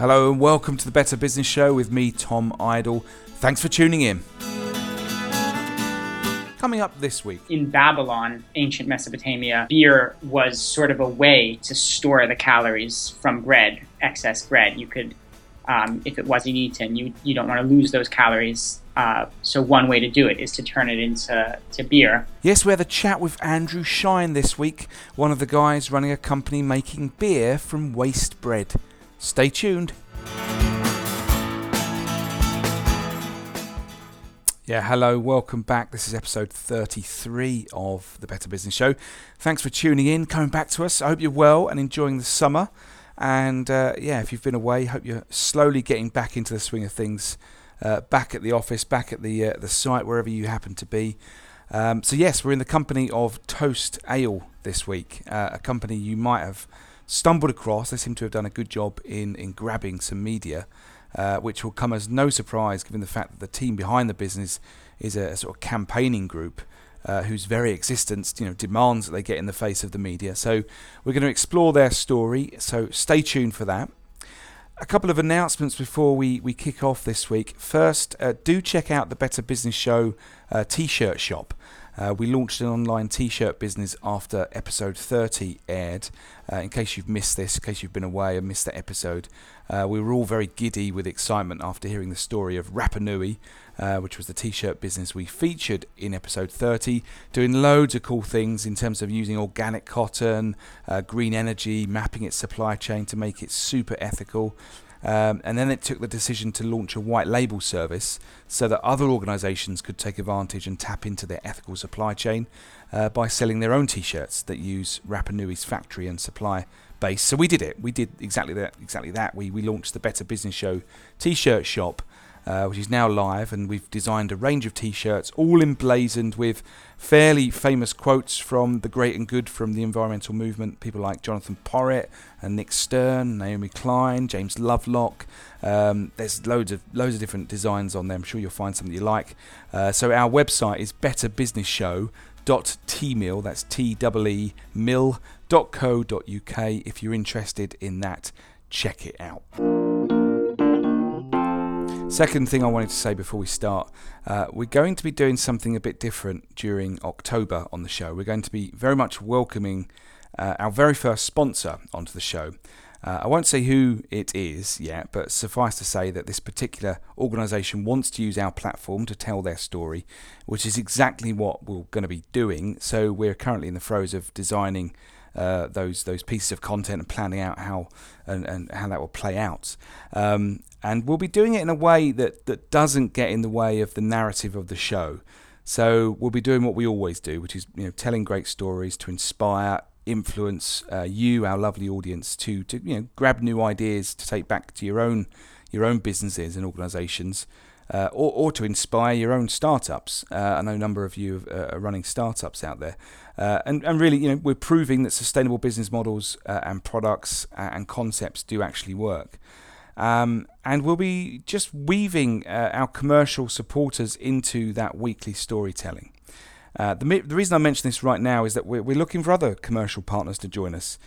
Hello and welcome to the Better Business Show with me, Tom Idle. Thanks for tuning in. Coming up this week. In Babylon, ancient Mesopotamia, beer was sort of a way to store the calories from bread, excess bread. You could, if it wasn't eaten, you don't want to lose those calories. So one way to do it is to turn it into beer. Yes, we had a chat with Andrew Shine this week, one of the guys running a company making beer from waste bread. Stay tuned. Yeah, hello, welcome back. This is episode 33 of the Better Business Show. Thanks for tuning in, coming back to us. I hope you're well and enjoying the summer. And if you've been away, hope you're slowly getting back into the swing of things, back at the office, back at the site, wherever you happen to be. So we're in the company of Toast Ale this week, a company you might have stumbled across. They seem to have done a good job in grabbing some media. Which will come as no surprise given the fact that the team behind the business is a sort of campaigning group whose very existence demands that they get in the face of the media. So we're going to explore their story, so stay tuned for that. A couple of announcements before we kick off this week. First, do check out the Better Business Show t-shirt shop. We launched an online t-shirt business after episode 30 aired. In case you've missed this, in case you've been away and missed that episode, we were all very giddy with excitement after hearing the story of Rapanui, which was the t-shirt business we featured in episode 30, doing loads of cool things in terms of using organic cotton, green energy, mapping its supply chain to make it super ethical. And then it took the decision to launch a white label service so that other organisations could take advantage and tap into their ethical supply chain by selling their own t-shirts that use Rapanui's factory and supply base. So we did it. We did exactly that. We launched the Better Business Show t-shirt shop, which is now live, and we've designed a range of t-shirts all emblazoned with fairly famous quotes from the great and good from the environmental movement, people like Jonathan Porritt and Nick Stern, Naomi Klein, James Lovelock. There's loads of different designs on there. I'm sure you'll find something you like. So our website is betterbusinessshow.tmil, that's TEEMIL.co.uk. If you're interested in that, check it out. Second thing I wanted to say before we start, we're going to be doing something a bit different during October on the show. We're going to be very much welcoming our very first sponsor onto the show. I won't say who it is yet, but suffice to say that this particular organisation wants to use our platform to tell their story, which is exactly what we're going to be doing. So we're currently in the throes of designing those pieces of content and planning out how that will play out. And we'll be doing it in a way that doesn't get in the way of the narrative of the show. So we'll be doing what we always do, which is telling great stories to inspire, influence you, our lovely audience, to grab new ideas to take back to your own businesses and organisations, or to inspire your own startups. I know a number of you are running startups out there, and really we're proving that sustainable business models and products and concepts do actually work. And we'll be just weaving our commercial supporters into that weekly storytelling. The reason I mention this right now is that we're looking for other commercial partners to join us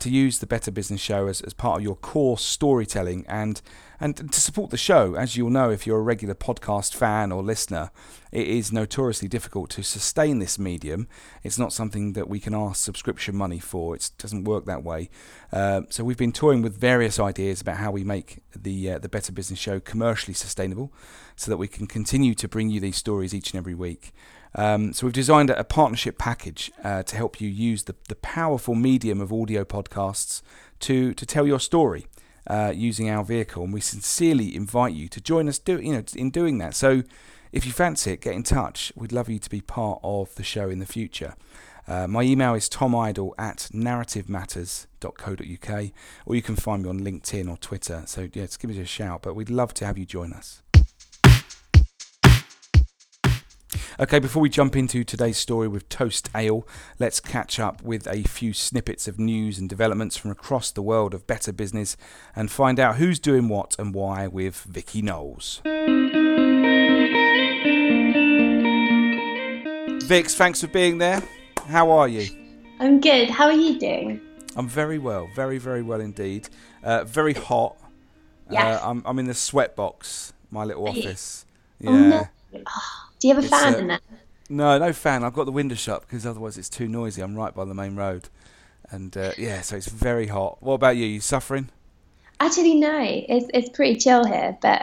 to use the Better Business Show as part of your core storytelling and to support the show. As you'll know, if you're a regular podcast fan or listener, it is notoriously difficult to sustain this medium. It's not something that we can ask subscription money for. It doesn't work that way. So we've been toying with various ideas about how we make the Better Business Show commercially sustainable so that we can continue to bring you these stories each and every week. So we've designed a partnership package to help you use the powerful medium of audio podcasts to tell your story using our vehicle, and we sincerely invite you to join us in doing that. So if you fancy it, get in touch. We'd love you to be part of the show in the future. My email is tomidle@narrativematters.co.uk, or you can find me on LinkedIn or Twitter. So just give us a shout, but we'd love to have you join us. Okay, before we jump into today's story with Toast Ale, let's catch up with a few snippets of news and developments from across the world of better business and find out who's doing what and why with Vicky Knowles. Vix, thanks for being there. How are you? I'm good. How are you doing? I'm very well. Very, very well indeed. Very hot. Yes. I'm in the sweatbox, my little office. Yeah. Oh, no. Oh, do you have a fan in there? No, no fan. I've got the window shut because otherwise it's too noisy. I'm right by the main road. And yeah, so it's very hot. What about you? You suffering? Actually, no. It's pretty chill here. But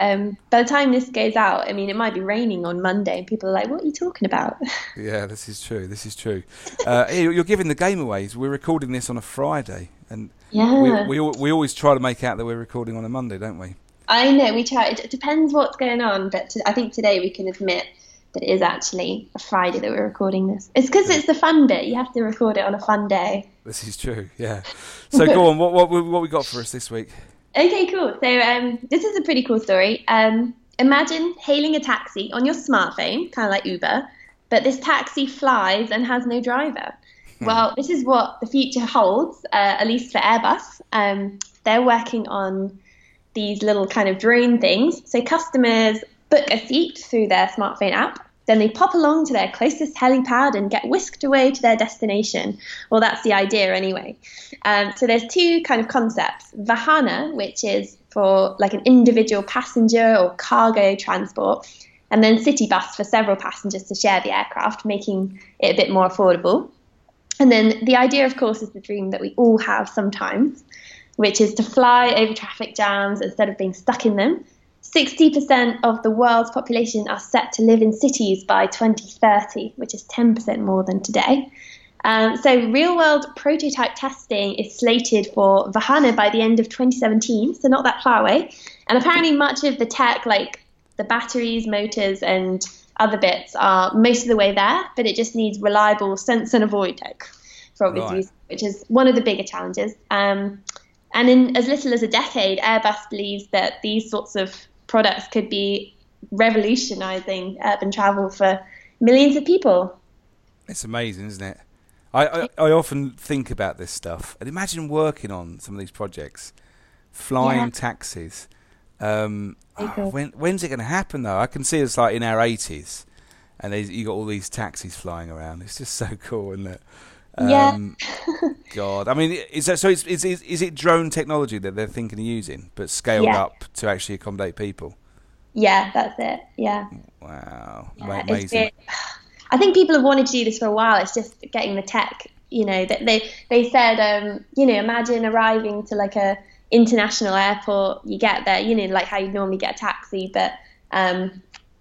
by the time this goes out, I mean, it might be raining on Monday. And people are like, what are you talking about? Yeah, this is true. This is true. You're giving the game away. We're recording this on a Friday. And yeah. we always try to make out that we're recording on a Monday, don't we? I know. We try. It depends what's going on. But I think today we can admit that it is actually a Friday that we're recording this. It's because it's the fun bit. You have to record it on a fun day. This is true, yeah. So go on, what we got for us this week? Okay, cool. So this is a pretty cool story. Imagine hailing a taxi on your smartphone, kind of like Uber, but this taxi flies and has no driver. Well, this is what the future holds, at least for Airbus. They're working on these little kind of drone things. So customers book a seat through their smartphone app, then they pop along to their closest helipad and get whisked away to their destination. Well, that's the idea anyway. So there's two kind of concepts. Vahana, which is for like an individual passenger or cargo transport, and then city bus for several passengers to share the aircraft, making it a bit more affordable. And then the idea, of course, is the dream that we all have sometimes, which is to fly over traffic jams instead of being stuck in them. 60% of the world's population are set to live in cities by 2030, which is 10% more than today. So real-world prototype testing is slated for Vahana by the end of 2017, so not that far away. And apparently much of the tech, like the batteries, motors, and other bits are most of the way there, but it just needs reliable sense and avoid tech for obvious reasons, which is one of the bigger challenges. And in as little as a decade, Airbus believes that these sorts of products could be revolutionising urban travel for millions of people. It's amazing, isn't it? I often think about this stuff and imagine working on some of these projects, flying taxis. When's it going to happen, though? I can see it's like in our 80s and you got all these taxis flying around. It's just so cool, isn't it? God, I mean, is it drone technology that they're thinking of using, but scaled up to actually accommodate people? Yeah, that's it. Yeah. Wow. Yeah, amazing. I think people have wanted to do this for a while. It's just getting the tech. You know, that they said, you know, imagine arriving to like a international airport. You get there, you know, like how you normally get a taxi, but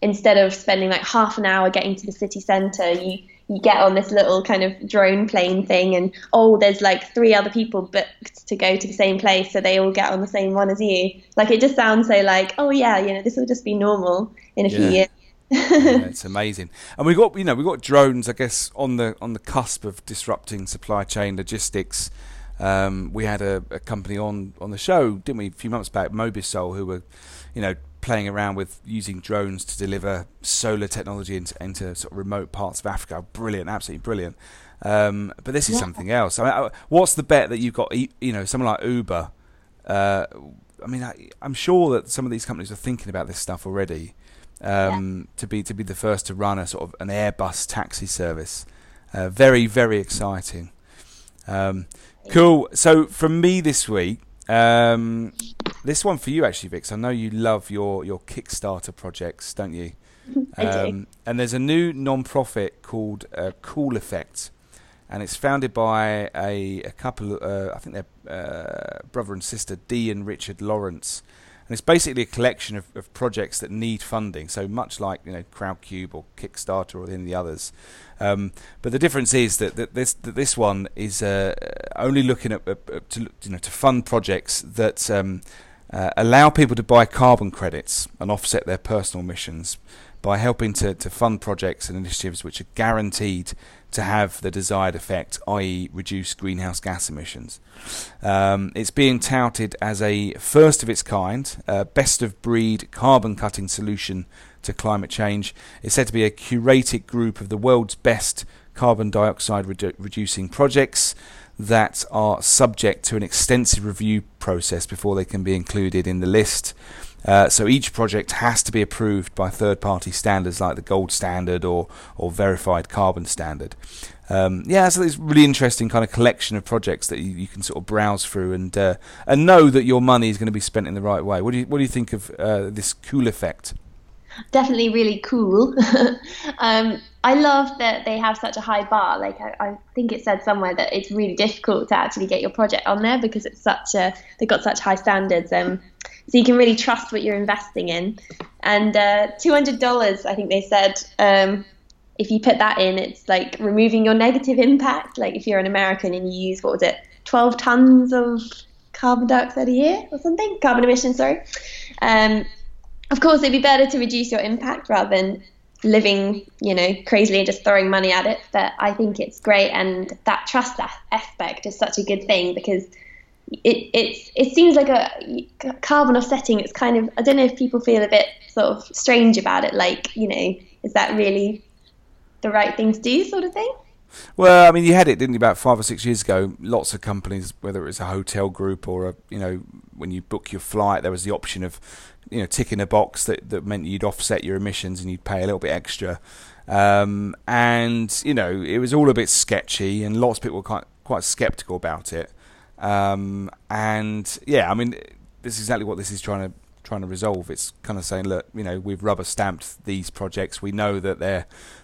instead of spending like half an hour getting to the city centre, you get on this little kind of drone plane thing and, oh, there's like three other people booked to go to the same place, so they all get on the same one as you. Like, it just sounds so like, oh, yeah, you know, this will just be normal in a few years. Yeah, it's amazing. And we've got drones, I guess, on the cusp of disrupting supply chain logistics. We had a company on the show, didn't we, a few months back, Mobisol, who were, you know, playing around with using drones to deliver solar technology into sort of remote parts of Africa. Brilliant, absolutely brilliant. But this is something else. I mean, what's the bet that you've got, you know, someone like Uber? I mean, I'm sure that some of these companies are thinking about this stuff already, to be the first to run a sort of an Airbus taxi service. Very, very exciting. Cool. So from me this week, this one for you actually, Vic. I know you love your Kickstarter projects, don't you? I do. And there's a new non-profit called Cool Effect, and it's founded by a couple. I think they're brother and sister, Dee and Richard Lawrence, and it's basically a collection of projects that need funding. So much like, you know, Crowdcube or Kickstarter or any of the others, but the difference is that this one is only looking to fund projects that allow people to buy carbon credits and offset their personal emissions by helping to fund projects and initiatives which are guaranteed to have the desired effect, i.e. reduce greenhouse gas emissions. It's being touted as a first of its kind, best of breed carbon cutting solution to climate change. It's said to be a curated group of the world's best carbon dioxide reducing projects that are subject to an extensive review process before they can be included in the list. So each project has to be approved by third-party standards like the gold standard or verified carbon standard. So it's really interesting kind of collection of projects that you can sort of browse through and know that your money is going to be spent in the right way. What do you think of this Cool Effect? Definitely really cool. I love that they have such a high bar. Like I think it said somewhere that it's really difficult to actually get your project on there because it's they've got such high standards. So you can really trust what you're investing in. And $200, I think they said, if you put that in, it's like removing your negative impact. Like if you're an American and you use, 12 tons of carbon dioxide a year or something? Carbon emissions, sorry. Of course, it'd be better to reduce your impact rather than living, crazily and just throwing money at it. But I think it's great. And that trust aspect is such a good thing because it seems like a carbon offsetting. It's kind of, I don't know if people feel a bit sort of strange about it. Like, is that really the right thing to do sort of thing? Well, I mean, you had it, didn't you, about 5 or 6 years ago? Lots of companies, whether it was a hotel group or when you book your flight, there was the option of ticking a box that meant you'd offset your emissions and you'd pay a little bit extra. It was all a bit sketchy, and lots of people were quite sceptical about it. This is exactly what this is trying to resolve. It's kind of saying, look, we've rubber stamped these projects. We know that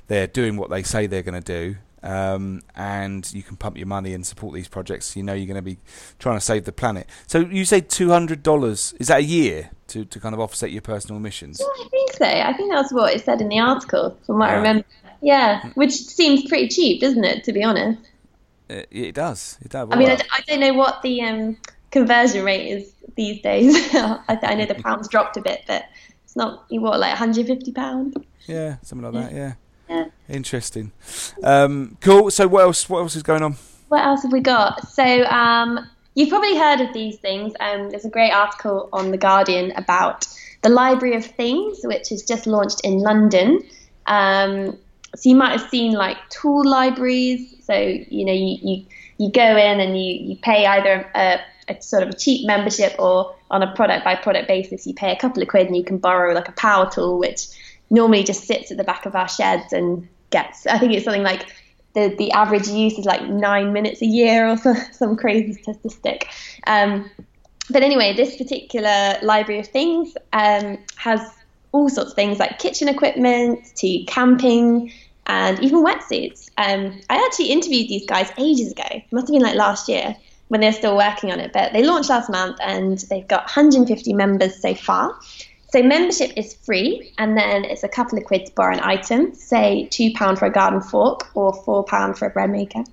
they're doing what they say they're going to do. And you can pump your money and support these projects. You're going to be trying to save the planet. So you say $200, is that a year to kind of offset your personal emissions? Yeah, I think so. I think that's what it said in the article, from what I remember. Yeah, which seems pretty cheap, doesn't it, to be honest? It does. It does. I don't know what the conversion rate is these days. I know the pound's dropped a bit, but it's not, like £150? Yeah, something like that, yeah. Yeah. Interesting. Cool. So what else is going on? What else have we got? So you've probably heard of these things. There's a great article on The Guardian about the Library of Things, which is just launched in London. So you might have seen like tool libraries. So, you go in and you pay either a sort of a cheap membership, or on a product by product basis, you pay a couple of quid and you can borrow like a power tool, which normally just sits at the back of our sheds and gets, I think it's something like the average use is like 9 minutes a year or some crazy statistic. But anyway, this particular Library of Things has all sorts of things like kitchen equipment to camping and even wetsuits. I actually interviewed these guys ages ago. It must have been like last year when they're still working on it, but they launched last month and they've got 150 members so far. So membership is free, and then it's a couple of quid to borrow an item, say £2 for a garden fork or £4 for a bread maker.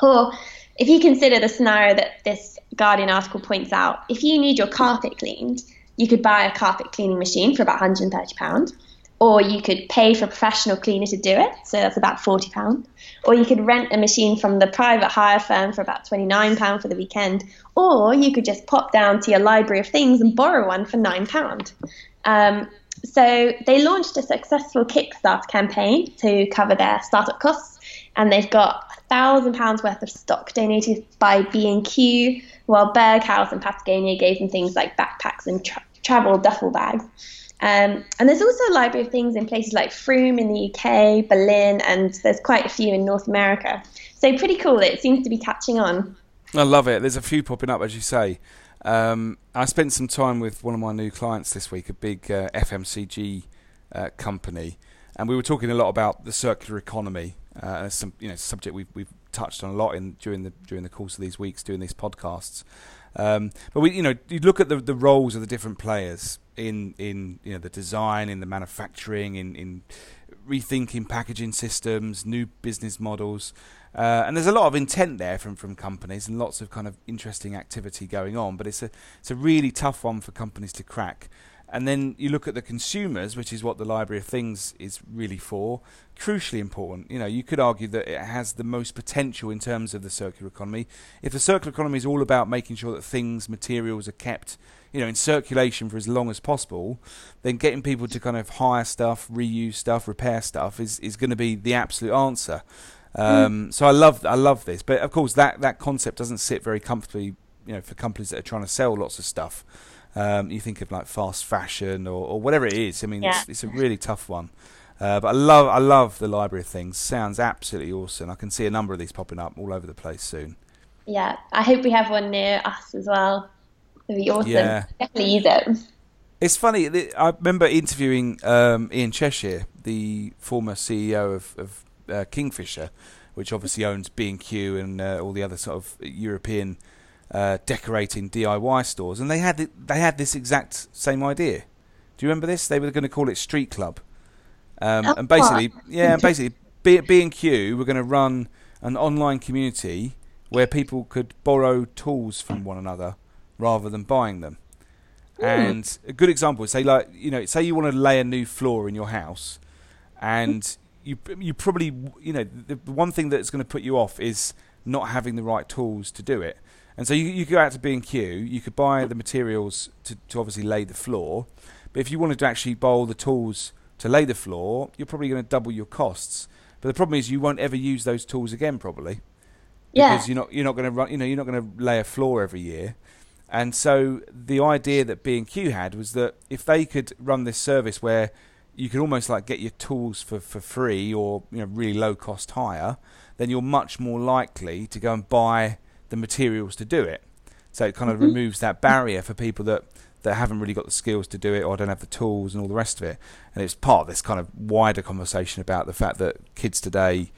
Or if you consider the scenario that this Guardian article points out, if you need your carpet cleaned, you could buy a carpet cleaning machine for about £130, or you could pay for a professional cleaner to do it, so that's about £40, or you could rent a machine from the private hire firm for about £29 for the weekend, or you could just pop down to your Library of Things and borrow one for £9. So they launched a successful Kickstarter campaign to cover their startup costs, and they've got £1,000 worth of stock donated by B&Q, while Berghaus and Patagonia gave them things like backpacks and travel duffel bags. And there's also a Library of Things in places like Frome in the UK, Berlin, and there's quite a few in North America. So pretty cool. It seems to be catching on. I love it. There's a few popping up, as you say. I spent some time with one of my new clients this week, a big FMCG company, and we were talking a lot about the circular economy. Subject we've touched on a lot during the course of these weeks doing these podcasts. But we, you look at the roles of the different players in the design, in the manufacturing, in rethinking packaging systems, new business models, and there's a lot of intent there from companies and lots of kind of interesting activity going on. But it's a really tough one for companies to crack. And then you look at the consumers, which is what the Library of Things is really for, crucially important. You could argue that it has the most potential in terms of the circular economy. If the circular economy is all about making sure that things, materials are kept, in circulation for as long as possible, then getting people to kind of hire stuff, reuse stuff, repair stuff is going to be the absolute answer. So I love this. But of course, that concept doesn't sit very comfortably, for companies that are trying to sell lots of stuff. You think of like fast fashion or whatever it is. I mean, it's a really tough one. But I love the Library of Things. Sounds absolutely awesome. I can see a number of these popping up all over the place soon. Yeah, I hope we have one near us as well. It'd be awesome. Yeah. Definitely use it. It's funny. I remember interviewing Ian Cheshire, the former CEO of Kingfisher, which obviously owns B&Q and all the other sort of European decorating DIY stores. And they had this exact same idea. Do you remember this? They were going to call it Street Club. And basically, B&Q were going to run an online community where people could borrow tools from one another rather than buying them. And a good example is, say you want to lay a new floor in your house, and you probably, the one thing that's going to put you off is not having the right tools to do it. And so you go out to B&Q, you could buy the materials to obviously lay the floor, but if you wanted to actually buy all the tools to lay the floor, you're probably going to double your costs. But the problem is you won't ever use those tools again, probably, because you're not going to run, you're not going to lay a floor every year. And so the idea that B&Q had was that if they could run this service where you could almost like get your tools for free or really low cost hire, then you're much more likely to go and buy the materials to do it. So it kind of removes that barrier for people that haven't really got the skills to do it or don't have the tools and all the rest of it. And it's part of this kind of wider conversation about the fact that kids today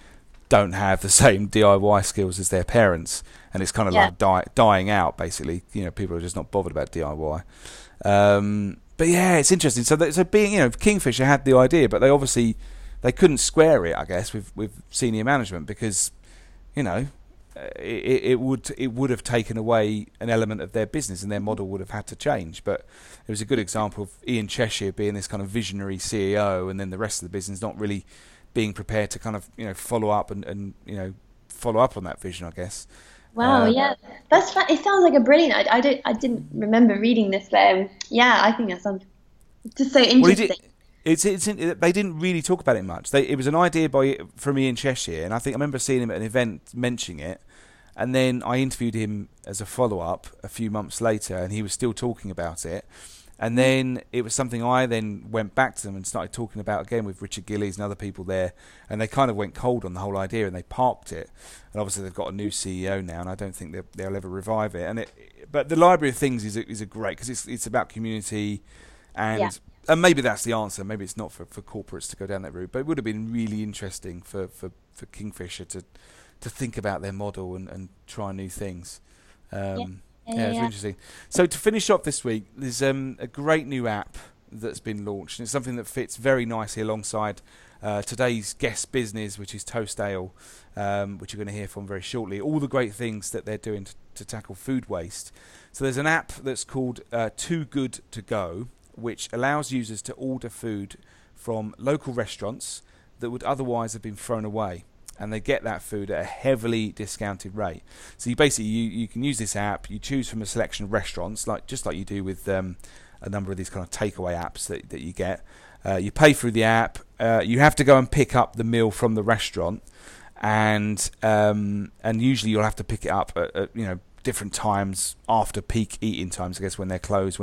don't have the same DIY skills as their parents, and it's kind of like dying out, basically. People are just not bothered about DIY. But yeah, it's interesting. So being, Kingfisher had the idea, but they obviously couldn't square it, I guess, with senior management, because it would have taken away an element of their business, and their model would have had to change. But it was a good example of Ian Cheshire being this kind of visionary CEO, and then the rest of the business not really being prepared to kind of follow up and follow up on that vision, I guess. Wow, yeah, that's fun. It sounds like a brilliant. I didn't remember reading this, but I think that sounds just so interesting. Well, they didn't really talk about it much. It was an idea from Ian Cheshire, and I remember seeing him at an event mentioning it, and then I interviewed him as a follow up a few months later, and he was still talking about it. And then it was something I then went back to them and started talking about again with Richard Gillies and other people there. And they kind of went cold on the whole idea, and they parked it. And obviously they've got a new CEO now, and I don't think they'll ever revive it. But the Library of Things is a great, because it's about community. And maybe that's the answer. Maybe it's not for corporates to go down that route. But it would have been really interesting for Kingfisher to think about their model and try new things. It's interesting. So to finish off this week, there's a great new app that's been launched, and it's something that fits very nicely alongside today's guest business, which is Toast Ale, which you're going to hear from very shortly. All the great things that they're doing to tackle food waste. So there's an app that's called Too Good To Go, which allows users to order food from local restaurants that would otherwise have been thrown away. And they get that food at a heavily discounted rate. So you can use this app. You choose from a selection of restaurants, like you do with a number of these kind of takeaway apps that you get. You pay through the app. You have to go and pick up the meal from the restaurant, and usually you'll have to pick it up at different times after peak eating times. I guess when they're closed,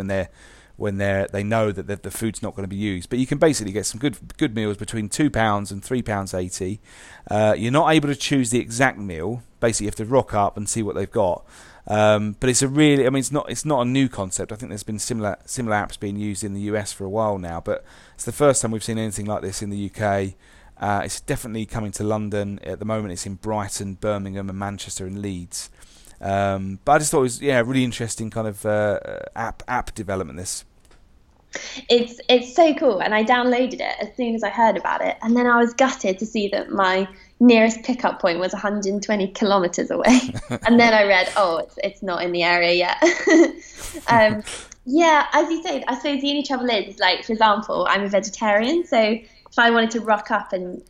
they know that the food's not going to be used. But you can basically get some good meals between £2 and £3.80. You're not able to choose the exact meal. Basically, you have to rock up and see what they've got. But it's it's not a new concept. I think there's been similar apps being used in the US for a while now, but it's the first time we've seen anything like this in the UK. It's definitely coming to London. At the moment, it's in Brighton, Birmingham, and Manchester and Leeds. But I just thought it was a really interesting kind of app development. This it's so cool, and I downloaded it as soon as I heard about it, and then I was gutted to see that my nearest pickup point was 120 kilometers away. And then I read, it's not in the area yet. As you say, I suppose the only trouble is, like, for example, I'm a vegetarian, so if I wanted to rock up and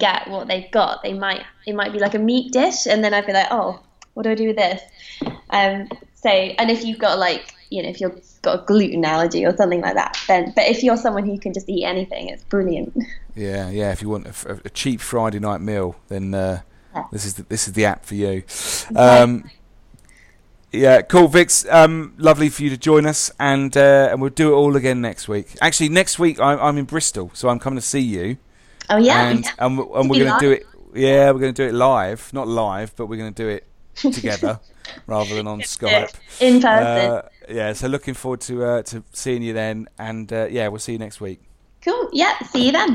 get what they've got, it might be like a meat dish, and then I'd be like, what do I do with this? And if you've got if you've got a gluten allergy or something like that, but if you're someone who can just eat anything, it's brilliant. Yeah, yeah. If you want a cheap Friday night meal, then this is the app for you. Yeah, cool, Vix. Lovely for you to join us, and we'll do it all again next week. Actually, next week I'm in Bristol, so I'm coming to see you. Oh yeah, and we're going to do it. Yeah, we're going to do it live, not live, but we're going to do it together rather than on Skype. In person. Yeah, so looking forward to seeing you then, and yeah, we'll see you next week. Cool. Yeah, see you then.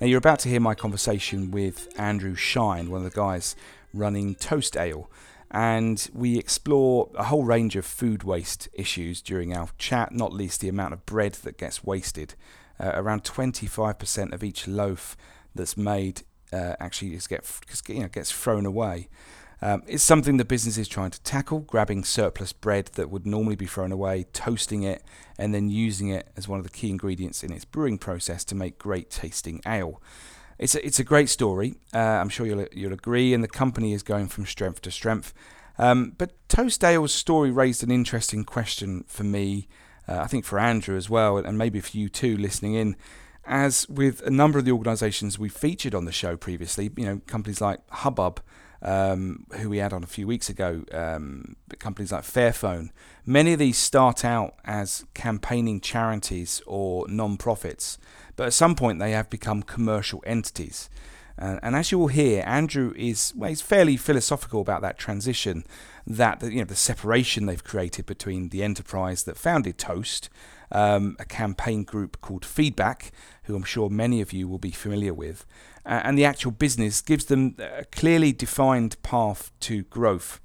Now you're about to hear my conversation with Andrew Shine, one of the guys running Toast Ale, and we explore a whole range of food waste issues during our chat, not least the amount of bread that gets wasted. Around 25% of each loaf that's made actually gets thrown away. It's something the business is trying to tackle, grabbing surplus bread that would normally be thrown away, toasting it, and then using it as one of the key ingredients in its brewing process to make great tasting ale. It's a great story. I'm sure you'll agree, and the company is going from strength to strength. But Toast Ale's story raised an interesting question for me, I think for Andrew as well, and maybe for you too listening in. As with a number of the organisations we featured on the show previously, you know, companies like Hubbub, who we had on a few weeks ago, companies like Fairphone. Many of these start out as campaigning charities or non-profits, but at some point they have become commercial entities. And as you will hear, Andrew is fairly philosophical about that transition, the separation they've created between the enterprise that founded Toast, a campaign group called Feedback, who I'm sure many of you will be familiar with, and the actual business gives them a clearly defined path to growth.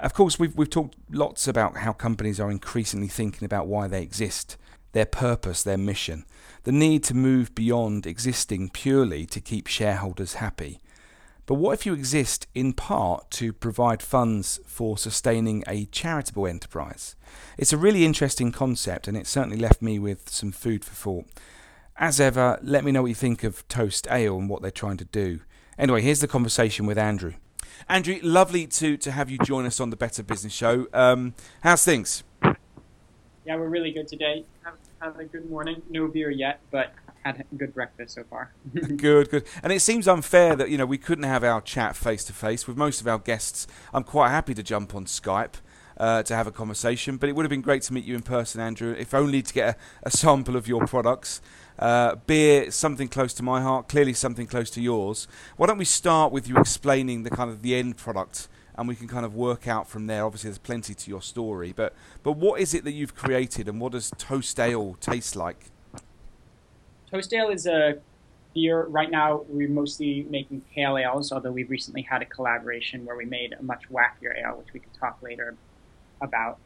Of course, we've talked lots about how companies are increasingly thinking about why they exist, their purpose, their mission, the need to move beyond existing purely to keep shareholders happy. But what if you exist in part to provide funds for sustaining a charitable enterprise? It's a really interesting concept, and it certainly left me with some food for thought. As ever, let me know what you think of Toast Ale and what they're trying to do. Anyway, here's the conversation with Andrew. Andrew, lovely to have you join us on the Better Business Show. How's things? Yeah, we're really good today. Had a good morning. No beer yet, but had a good breakfast so far. Good. And it seems unfair that, we couldn't have our chat face to face. With most of our guests, I'm quite happy to jump on Skype to have a conversation, but it would have been great to meet you in person, Andrew, if only to get a sample of your products. Beer, something close to my heart, clearly something close to yours. Why don't we start with you explaining the kind of the end product, and we can kind of work out from there. Obviously, there's plenty to your story, but what is it that you've created, and what does Toast Ale taste like? Toast Ale is a beer. Right now, we're mostly making pale ales, although we've recently had a collaboration where we made a much wackier ale, which we can talk later about.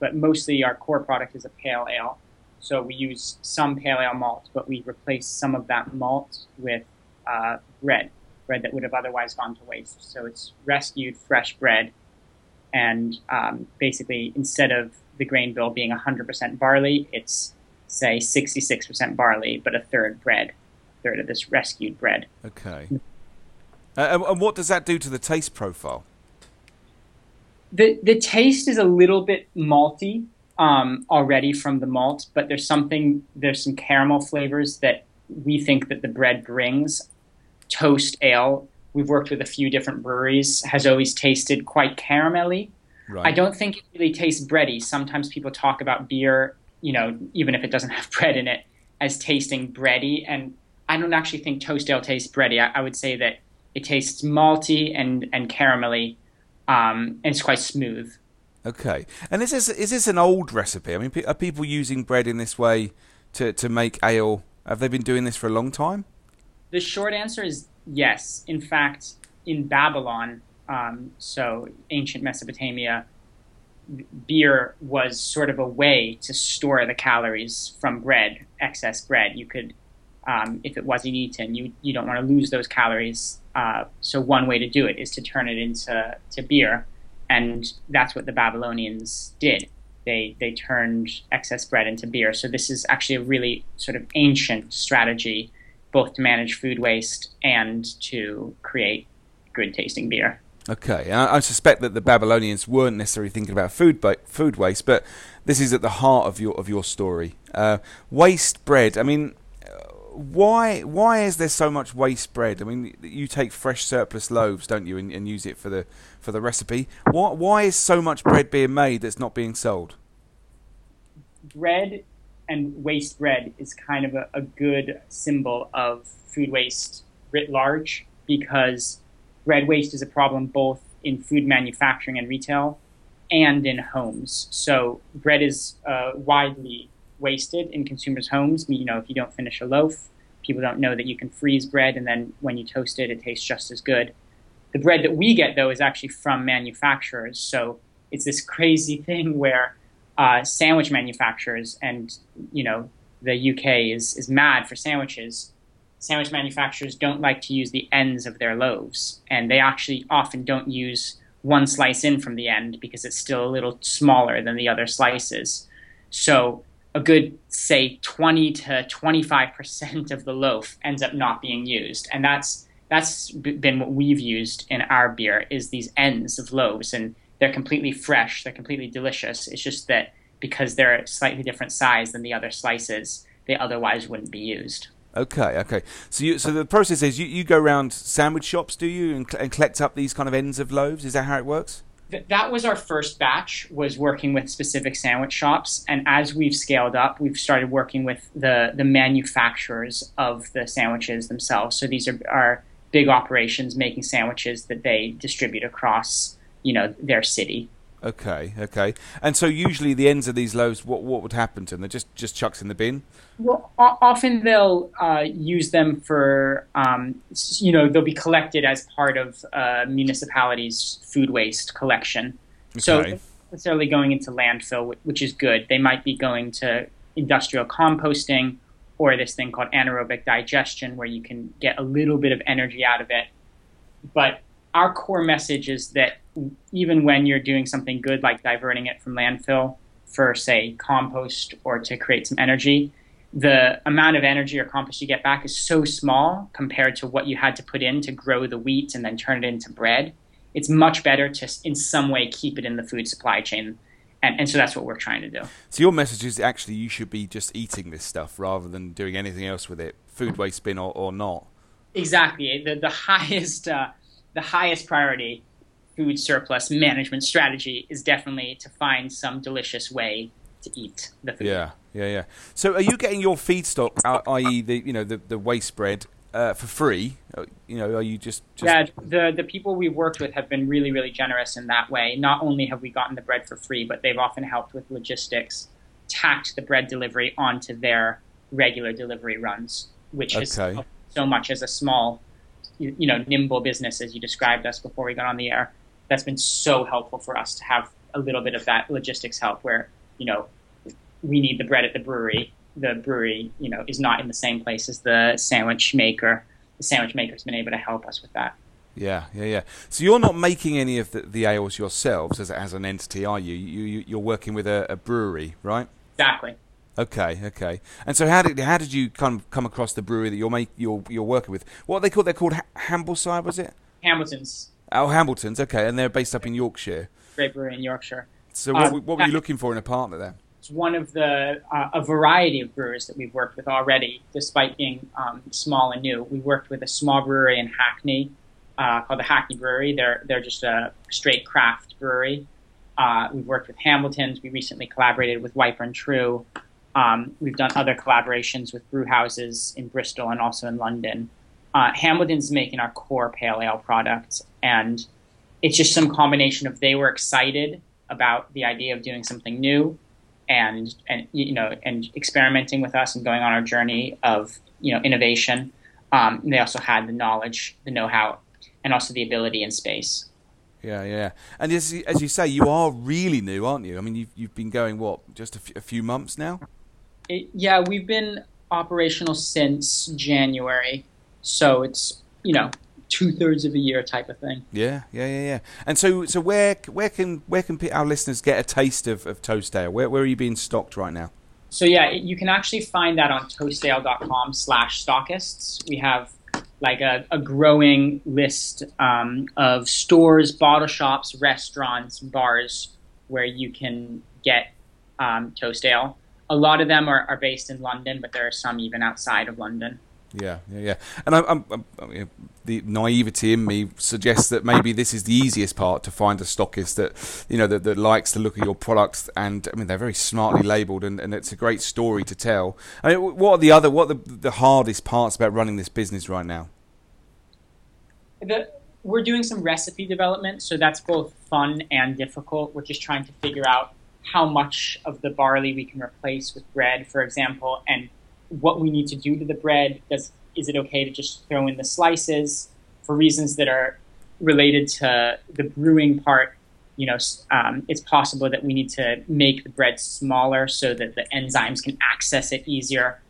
But mostly our core product is a pale ale. So we use some pale ale malt, but we replace some of that malt with bread that would have otherwise gone to waste. So it's rescued fresh bread, and basically instead of the grain bill being 100% barley, it's say 66% barley, but a third of this rescued bread. Okay. And what does that do to the taste profile? The taste is a little bit malty already from the malt, but there's some caramel flavors that we think that the bread brings. Toast Ale, we've worked with a few different breweries, has always tasted quite caramelly. Right. I don't think it really tastes bready. Sometimes people talk about beer, even if it doesn't have bread in it, as tasting bready. And I don't actually think Toast Ale tastes bready. I would say that it tastes malty and caramelly, and it's quite smooth. Okay. And is this an old recipe? I mean, are people using bread in this way to make ale? Have they been doing this for a long time? The short answer is yes. In fact, in Babylon, so ancient Mesopotamia, beer was sort of a way to store the calories from bread, excess bread. You could, if it wasn't eaten, you don't want to lose those calories. So one way to do it is to turn it into beer. And that's what the Babylonians did. They turned excess bread into beer. So this is actually a really sort of ancient strategy, both to manage food waste and to create good-tasting beer. Okay, and I suspect that the Babylonians weren't necessarily thinking about food waste, but this is at the heart of your story. Waste bread. I mean, Why is there so much waste bread? I mean, you take fresh surplus loaves, don't you, and use it for the recipe. Why is so much bread being made that's not being sold? Bread and waste bread is kind of a good symbol of food waste writ large, because bread waste is a problem both in food manufacturing and retail and in homes. So bread is widely wasted in consumers' homes. You know, if you don't finish a loaf, people don't know that you can freeze bread, and then when you toast it, it tastes just as good. The bread that we get, though, is actually from manufacturers. So it's this crazy thing where sandwich manufacturers, and you know, the UK is mad for sandwiches. Sandwich manufacturers don't like to use the ends of their loaves, and they actually often don't use one slice in from the end because it's still a little smaller than the other slices. So a good, say, 20 to 25% of the loaf ends up not being used. And that's been what we've used in our beer, is these ends of loaves. And they're completely fresh. They're completely delicious. It's just that because they're a slightly different size than the other slices, they otherwise wouldn't be used. Okay. So the process is you go around sandwich shops, do you, and collect up these kind of ends of loaves? Is that how it works? That was our first batch, was working with specific sandwich shops. And as we've scaled up, we've started working with the manufacturers of the sandwiches themselves. So these are big operations making sandwiches that they distribute across, you know, their city. Okay. And so usually the ends of these loaves, what would happen to them? They're just chucks in the bin? Well, often they'll use them for, you know, they'll be collected as part of municipality's food waste collection. Okay. So they're not necessarily going into landfill, which is good. They might be going to industrial composting, or this thing called anaerobic digestion, where you can get a little bit of energy out of it. But our core message is that even when you're doing something good, like diverting it from landfill for, say, compost or to create some energy, the amount of energy or compost you get back is so small compared to what you had to put in to grow the wheat and then turn it into bread. It's much better to, in some way, keep it in the food supply chain. And so that's what we're trying to do. So your message is actually you should be just eating this stuff rather than doing anything else with it, food waste bin or not. Exactly. The highest... The highest priority food surplus management strategy is definitely to find some delicious way to eat the food. Yeah. So, are you getting your feedstock, i.e., the waste bread, for free? You know, are you just... Yeah, the people we've worked with have been really, really generous in that way. Not only have we gotten the bread for free, but they've often helped with logistics, tacked the bread delivery onto their regular delivery runs, which is so much as a small, you know, nimble business, as you described us before we got on the air. That's been so helpful for us to have a little bit of that logistics help where, you know, we need the bread at the brewery. The brewery, you know, is not in the same place as the sandwich maker. The sandwich maker's been able to help us with that. Yeah. So you're not making any of the ales yourselves as an entity, are you? You're working with a brewery, right? Exactly. Okay. And so how did you come across the brewery that you're working with? What are they called? They're called Hambleside, was it? Hamilton's. Oh, Hamilton's. Okay, and they're based up in Yorkshire. Great brewery in Yorkshire. So what were you looking for in a partner there? It's one of the a variety of brewers that we've worked with already, despite being small and new. We worked with a small brewery in Hackney called the Hackney Brewery. They're just a straight craft brewery. We've worked with Hamilton's. We recently collaborated with Wyper & True. We've done other collaborations with brew houses in Bristol and also in London. Hamilton's making our core pale ale product, and it's just some combination of they were excited about the idea of doing something new, and you know, and experimenting with us and going on our journey of, you know, innovation. They also had the knowledge, the know-how, and also the ability in space. Yeah. And as you say, you are really new, aren't you? I mean, you've been going just a few months now. We've been operational since January, so it's, you know, 2/3 of a year type of thing. Yeah. And so where can our listeners get a taste of Toast Ale? Where are you being stocked right now? So yeah, you can actually find that on toastale.com/stockists. We have like a growing list of stores, bottle shops, restaurants, bars where you can get Toast Ale. A lot of them are based in London, but there are some even outside of London. Yeah. And I'm the naivety in me suggests that maybe this is the easiest part to find a stockist that, you know, that likes the look of your products. And I mean, they're very smartly labelled, and it's a great story to tell. I mean, what are the hardest parts about running this business right now? We're doing some recipe development, so that's both fun and difficult. We're just trying to figure out how much of the barley we can replace with bread, for example, and what we need to do to the bread. Is it okay to just throw in the slices for reasons that are related to the brewing part? You know, it's possible that we need to make the bread smaller so that the enzymes can access it easier.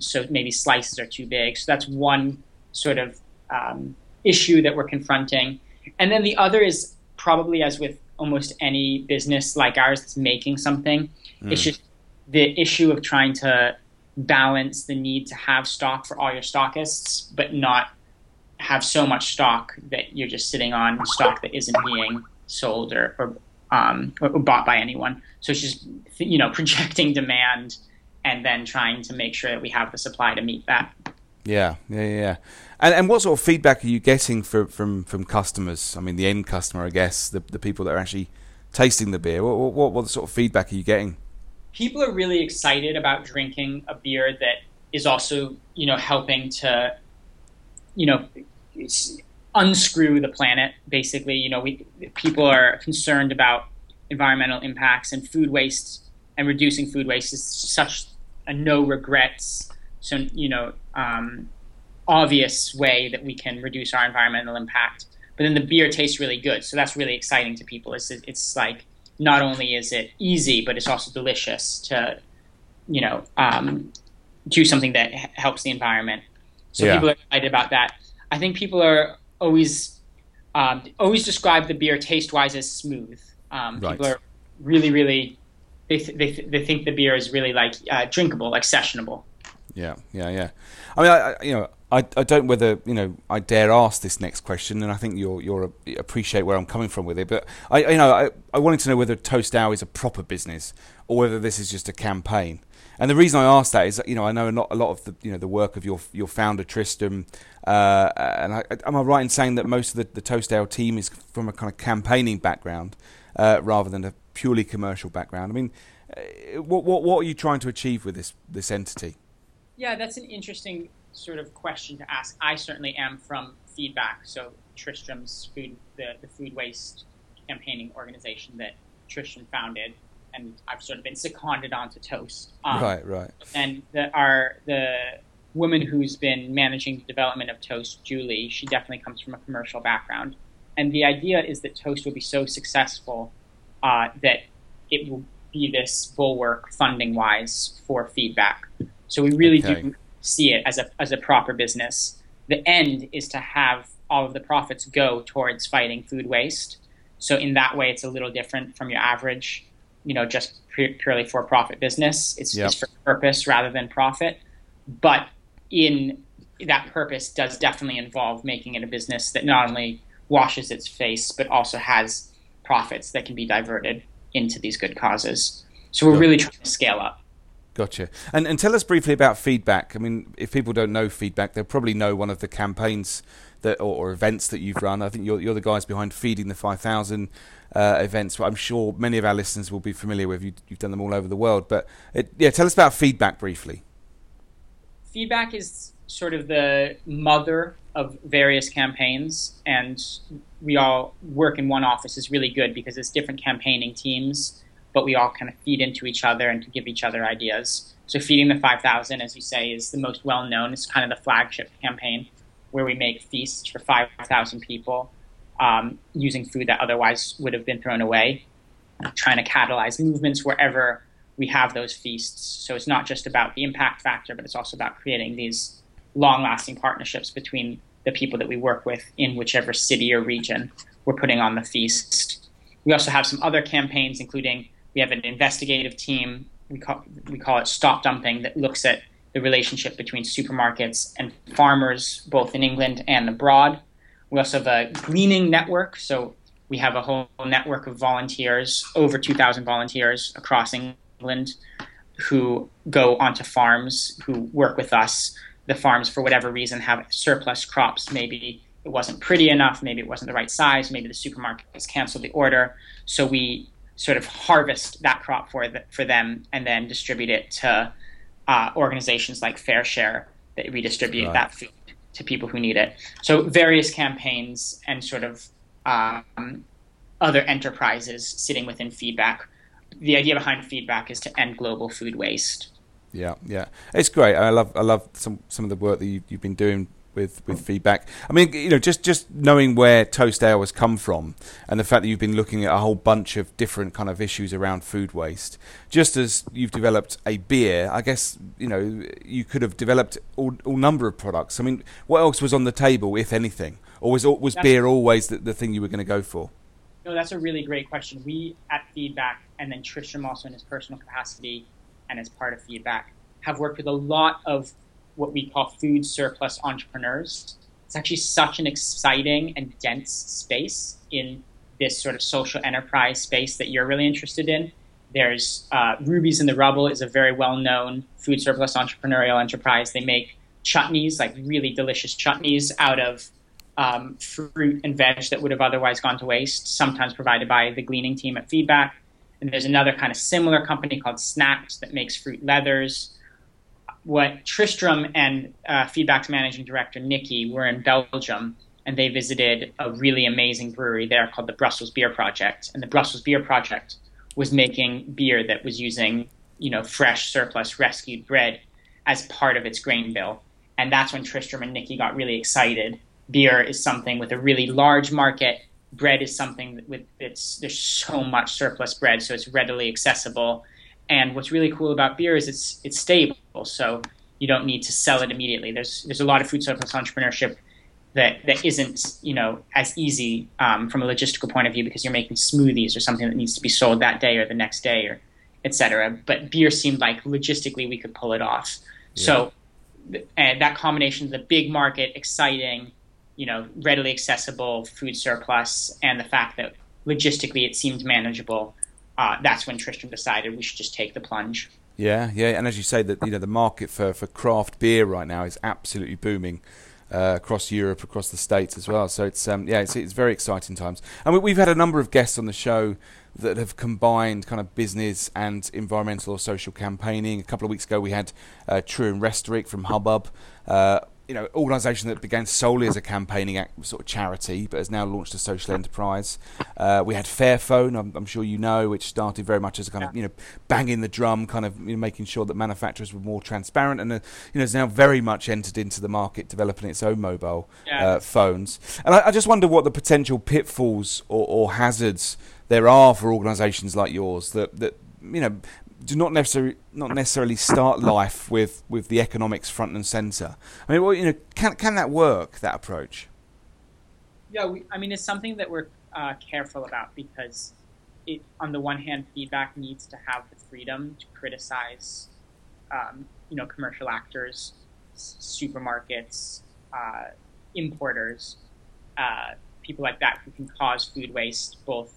So maybe slices are too big. So that's one sort of issue that we're confronting. And then the other is probably, as with almost any business like ours that's making something, it's just the issue of trying to balance the need to have stock for all your stockists, but not have so much stock that you're just sitting on stock that isn't being sold or bought by anyone. So it's just, you know, projecting demand and then trying to make sure that we have the supply to meet that. Yeah. And what sort of feedback are you getting from customers? I mean, the end customer, I guess, the people that are actually tasting the beer. What sort of feedback are you getting? People are really excited about drinking a beer that is also, you know, helping to, you know, unscrew the planet, basically. You know, people are concerned about environmental impacts and food waste, and reducing food waste is such a no regrets, so, you know, obvious way that we can reduce our environmental impact. But then the beer tastes really good, so that's really exciting to people. It's like, not only is it easy, but it's also delicious to, you know, do something that helps the environment. So people are excited about that. I think people are always describe the beer taste-wise as smooth. Right. People are really, really, they think the beer is really like drinkable, like sessionable. Yeah. I mean, I don't know whether, you know, I dare ask this next question, and I think you'll appreciate where I'm coming from with it. But I wanted to know whether Toast Ale is a proper business or whether this is just a campaign. And the reason I ask that is, you know, I know a lot of the, you know, the work of your founder Tristram, and am I right in saying that most of the Toast Ale team is from a kind of campaigning background rather than a purely commercial background? I mean, what are you trying to achieve with this entity? Yeah, that's an interesting sort of question to ask. I certainly am from Feedback, so Tristram's the food waste campaigning organization that Tristram founded, and I've sort of been seconded onto Toast. Right. And the woman who's been managing the development of Toast, Julie, she definitely comes from a commercial background, and the idea is that Toast will be so successful that it will be this bulwark funding-wise for Feedback. So we really do see it as a proper business. The end is to have all of the profits go towards fighting food waste. So in that way, it's a little different from your average, you know, just purely for-profit business. It's for purpose rather than profit. But in that purpose does definitely involve making it a business that not only washes its face, but also has profits that can be diverted into these good causes. So we're really trying to scale up. Gotcha. And tell us briefly about Feedback. I mean, if people don't know Feedback, they'll probably know one of the campaigns that or events that you've run. I think you're the guys behind Feeding the 5000 events, but I'm sure many of our listeners will be familiar with. You've done them all over the world. But tell us about Feedback briefly. Feedback is sort of the mother of various campaigns, and we all work in one office is really good because it's different campaigning teams, but we all kind of feed into each other and can give each other ideas. So Feeding the 5,000, as you say, is the most well-known. It's kind of the flagship campaign where we make feasts for 5,000 people using food that otherwise would have been thrown away, trying to catalyze movements wherever we have those feasts. So it's not just about the impact factor, but it's also about creating these long-lasting partnerships between the people that we work with in whichever city or region we're putting on the feast. We also have some other campaigns, including we have an investigative team, we call it Stop Dumping, that looks at the relationship between supermarkets and farmers, both in England and abroad. We also have a gleaning network, so we have a whole network of volunteers, over 2,000 volunteers across England who go onto farms, who work with us the farms, for whatever reason, have surplus crops. Maybe it wasn't pretty enough. Maybe it wasn't the right size. Maybe the supermarket has canceled the order. So we sort of harvest that crop for them and then distribute it to organizations like Fair Share that redistribute that food to people who need it. So various campaigns and sort of other enterprises sitting within Feedback. The idea behind Feedback is to end global food waste. Yeah, yeah, it's great. I love some of the work that you've been doing with Feedback. I mean, you know, just knowing where Toast Ale has come from and the fact that you've been looking at a whole bunch of different kind of issues around food waste, just as you've developed a beer, I guess, you know, you could have developed all number of products. I mean, what else was on the table, if anything? Or was beer always the thing you were going to go for? No, that's a really great question. We at Feedback, and then Tristram also in his personal capacity and as part of Feedback, have worked with a lot of what we call food surplus entrepreneurs. It's actually such an exciting and dense space in this sort of social enterprise space that you're really interested in. There's Rubies in the Rubble is a very well-known food surplus entrepreneurial enterprise. They make chutneys, like really delicious chutneys out of fruit and veg that would have otherwise gone to waste, sometimes provided by the gleaning team at Feedback. And there's another kind of similar company called Snacks that makes fruit leathers. What Tristram and Feedback's managing director, Nikki, were in Belgium, and they visited a really amazing brewery there called the Brussels Beer Project. And the Brussels Beer Project was making beer that was using, you know, fresh surplus rescued bread as part of its grain bill. And that's when Tristram and Nikki got really excited. Beer is something with a really large market. Bread is something that there's so much surplus bread, so it's readily accessible. And what's really cool about beer is it's stable, so you don't need to sell it immediately. There's a lot of food surplus entrepreneurship that isn't, you know, as easy from a logistical point of view, because you're making smoothies or something that needs to be sold that day or the next day, or et cetera. But beer seemed like logistically we could pull it off. Yeah. So that combination of the big market, exciting, you know, readily accessible food surplus, and the fact that logistically it seemed manageable, that's when Tristram decided we should just take the plunge. Yeah, yeah, and as you say, that, you know, the market for craft beer right now is absolutely booming across Europe, across the States as well. So it's it's very exciting times. And we've had a number of guests on the show that have combined kind of business and environmental or social campaigning. A couple of weeks ago we had True and Resterick from Hubbub, you know, organisation that began solely as a campaigning act, sort of charity, but has now launched a social enterprise. We had Fairphone, I'm sure you know, which started very much as a kind of, you know, banging the drum, kind of, you know, making sure that manufacturers were more transparent, and you know, is now very much entered into the market, developing its own mobile phones. And I just wonder what the potential pitfalls or hazards there are for organisations like yours that you know, do not necessarily start life with the economics front and center. I mean, well, you know, can that work, that approach? Yeah, it's something that we're careful about, because it, on the one hand, Feedback needs to have the freedom to criticize, you know, commercial actors, supermarkets, importers, people like that who can cause food waste, both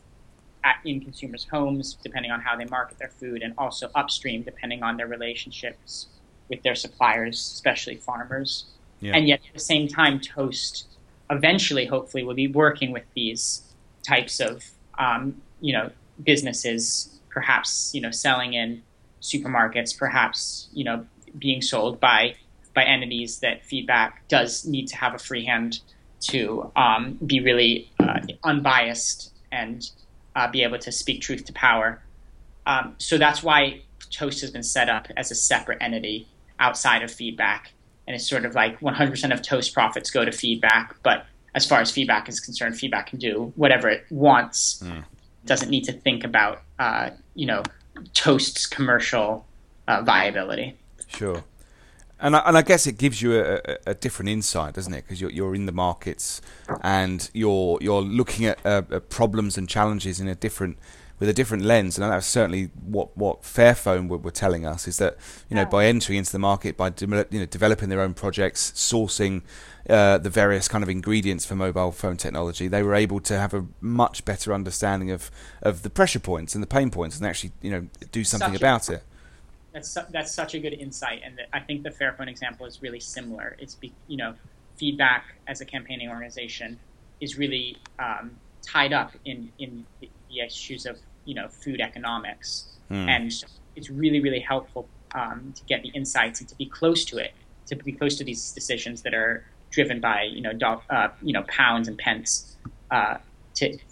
in consumers' homes, depending on how they market their food, and also upstream, depending on their relationships with their suppliers, especially farmers. Yeah. And yet at the same time, Toast eventually, hopefully, will be working with these types of, you know, businesses, perhaps, you know, selling in supermarkets, perhaps, you know, being sold by entities that Feedback does need to have a free hand to be really unbiased and be able to speak truth to power. So that's why Toast has been set up as a separate entity outside of Feedback. And it's sort of like 100% of Toast profits go to Feedback. But as far as Feedback is concerned, Feedback can do whatever it wants. It doesn't need to think about, you know, Toast's commercial viability. Sure. And I guess it gives you a different insight, doesn't it? Because you're in the markets, and you're looking at problems and challenges in with a different lens. And that's certainly what Fairphone were telling us, is that, you know, by entering into the market, by developing their own projects, sourcing the various kind of ingredients for mobile phone technology, they were able to have a much better understanding of the pressure points and the pain points, and actually, you know, do something about it. That's such a good insight, and I think the Fairphone example is really similar. It's Feedback as a campaigning organization is really tied up in the issues of food economics, and it's really helpful to get the insights and to be close to it, to be close to these decisions that are driven by pounds and pence.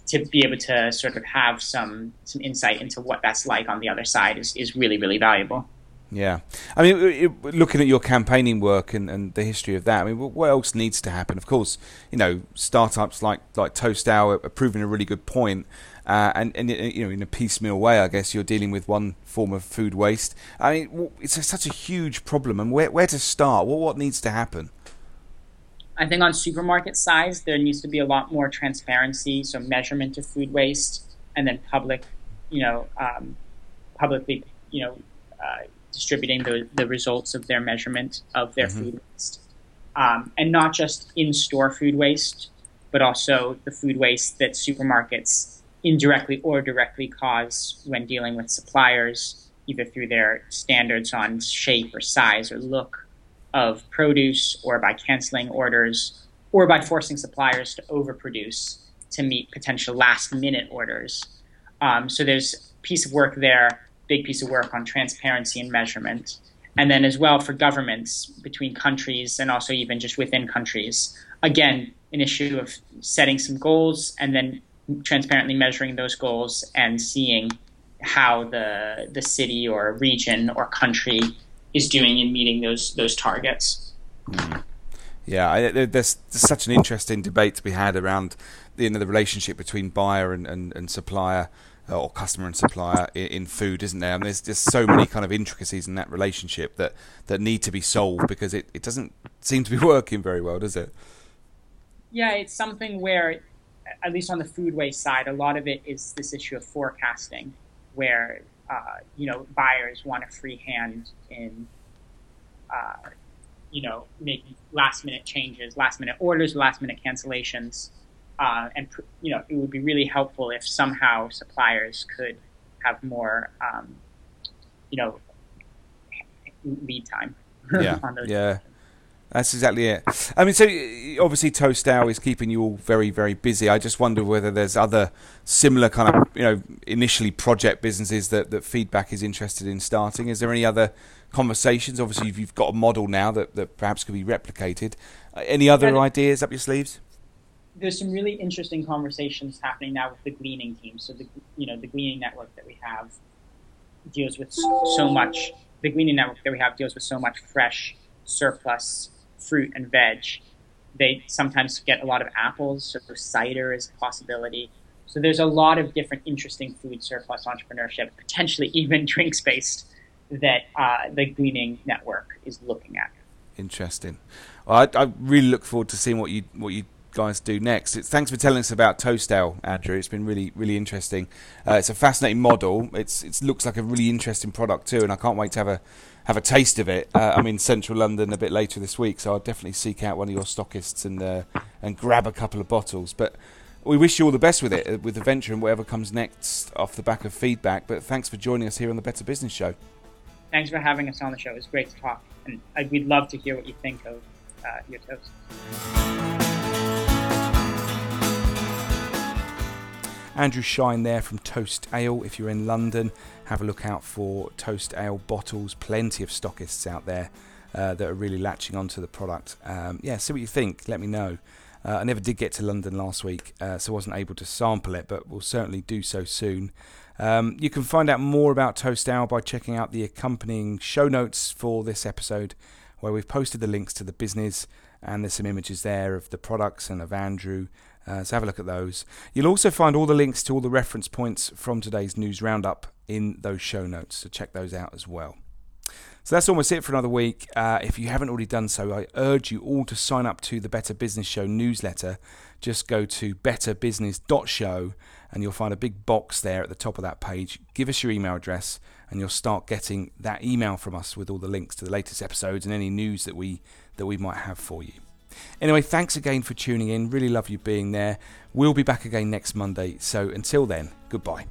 To be able to sort of have some insight into what that's like on the other side is really valuable. Yeah. I mean, looking at your campaigning work and the history of that, I mean, what else needs to happen? Of course, startups like Toast Ale are proving a really good point. And in a piecemeal way, I guess, you're dealing with one form of food waste. I mean, it's such a huge problem. And where to start? What needs to happen? I think on supermarket size, there needs to be a lot more transparency, so measurement of food waste, and then publicly distributing the results of their measurement of their food waste, and not just in-store food waste, but also the food waste that supermarkets indirectly or directly cause when dealing with suppliers, either through their standards on shape or size or look of produce, or by canceling orders, or by forcing suppliers to overproduce to meet potential last-minute orders. So there's a piece of work there, big piece of work on transparency and measurement. And then as well for governments between countries and also even just within countries. Again, an issue of setting some goals and then transparently measuring those goals and seeing how the city or region or country is doing in meeting those targets. Yeah, there's such an interesting debate to be had around the relationship between buyer and supplier, or customer and supplier in food, isn't there? And there's just so many kind of intricacies in that relationship that need to be solved, because it doesn't seem to be working very well, does it? Yeah, it's something where, at least on the food waste side, a lot of it is this issue of forecasting, where buyers want a free hand in, making last-minute changes, last-minute orders, last-minute cancellations, and it would be really helpful if somehow suppliers could have more, lead time. Yeah. on those decisions. That's exactly it. I mean, so obviously Toast Ale is keeping you all very, very busy. I just wonder whether there's other similar kind of, initially project businesses that Feedback is interested in starting. Is there any other conversations? Obviously, you've got a model now that perhaps could be replicated. Any other ideas up your sleeves? There's some really interesting conversations happening now with the Gleaning team. So the Gleaning network that we have deals with so much fresh surplus fruit and veg. They sometimes get a lot of apples, so cider is a possibility. So there's a lot of different interesting food surplus entrepreneurship, potentially even drinks-based, that the Gleaning network is looking at. Interesting. Well, I really look forward to seeing what you guys do next. Thanks for telling us about Toast Ale, Andrew. It's been really interesting. It's a fascinating model. It looks like a really interesting product too, and I can't wait to have a taste of it. I'm in central London a bit later this week, so I'll definitely seek out one of your stockists and grab a couple of bottles. But we wish you all the best with it, with the venture and whatever comes next off the back of Feedback. But thanks for joining us here on the Better Business Show. Thanks for having us on the show. It was great to talk, and we'd love to hear what you think of your toast. Andrew Shine there from Toast Ale. If you're in London, have a look out for Toast Ale bottles. Plenty of stockists out there that are really latching onto the product. See what you think. Let me know. I never did get to London last week, so I wasn't able to sample it, but we'll certainly do so soon. You can find out more about Toast Ale by checking out the accompanying show notes for this episode, where we've posted the links to the business, and there's some images there of the products and of Andrew. So have a look at those. You'll also find all the links to all the reference points from today's news roundup in those show notes, so check those out as well. So that's almost it for another week. If you haven't already done so, I urge you all to sign up to the Better Business Show newsletter. Just go to betterbusiness.show and you'll find a big box there at the top of that page. Give us your email address and you'll start getting that email from us with all the links to the latest episodes and any news that we might have for you. Anyway, thanks again for tuning in. Really love you being there. We'll be back again next Monday. So until then, goodbye.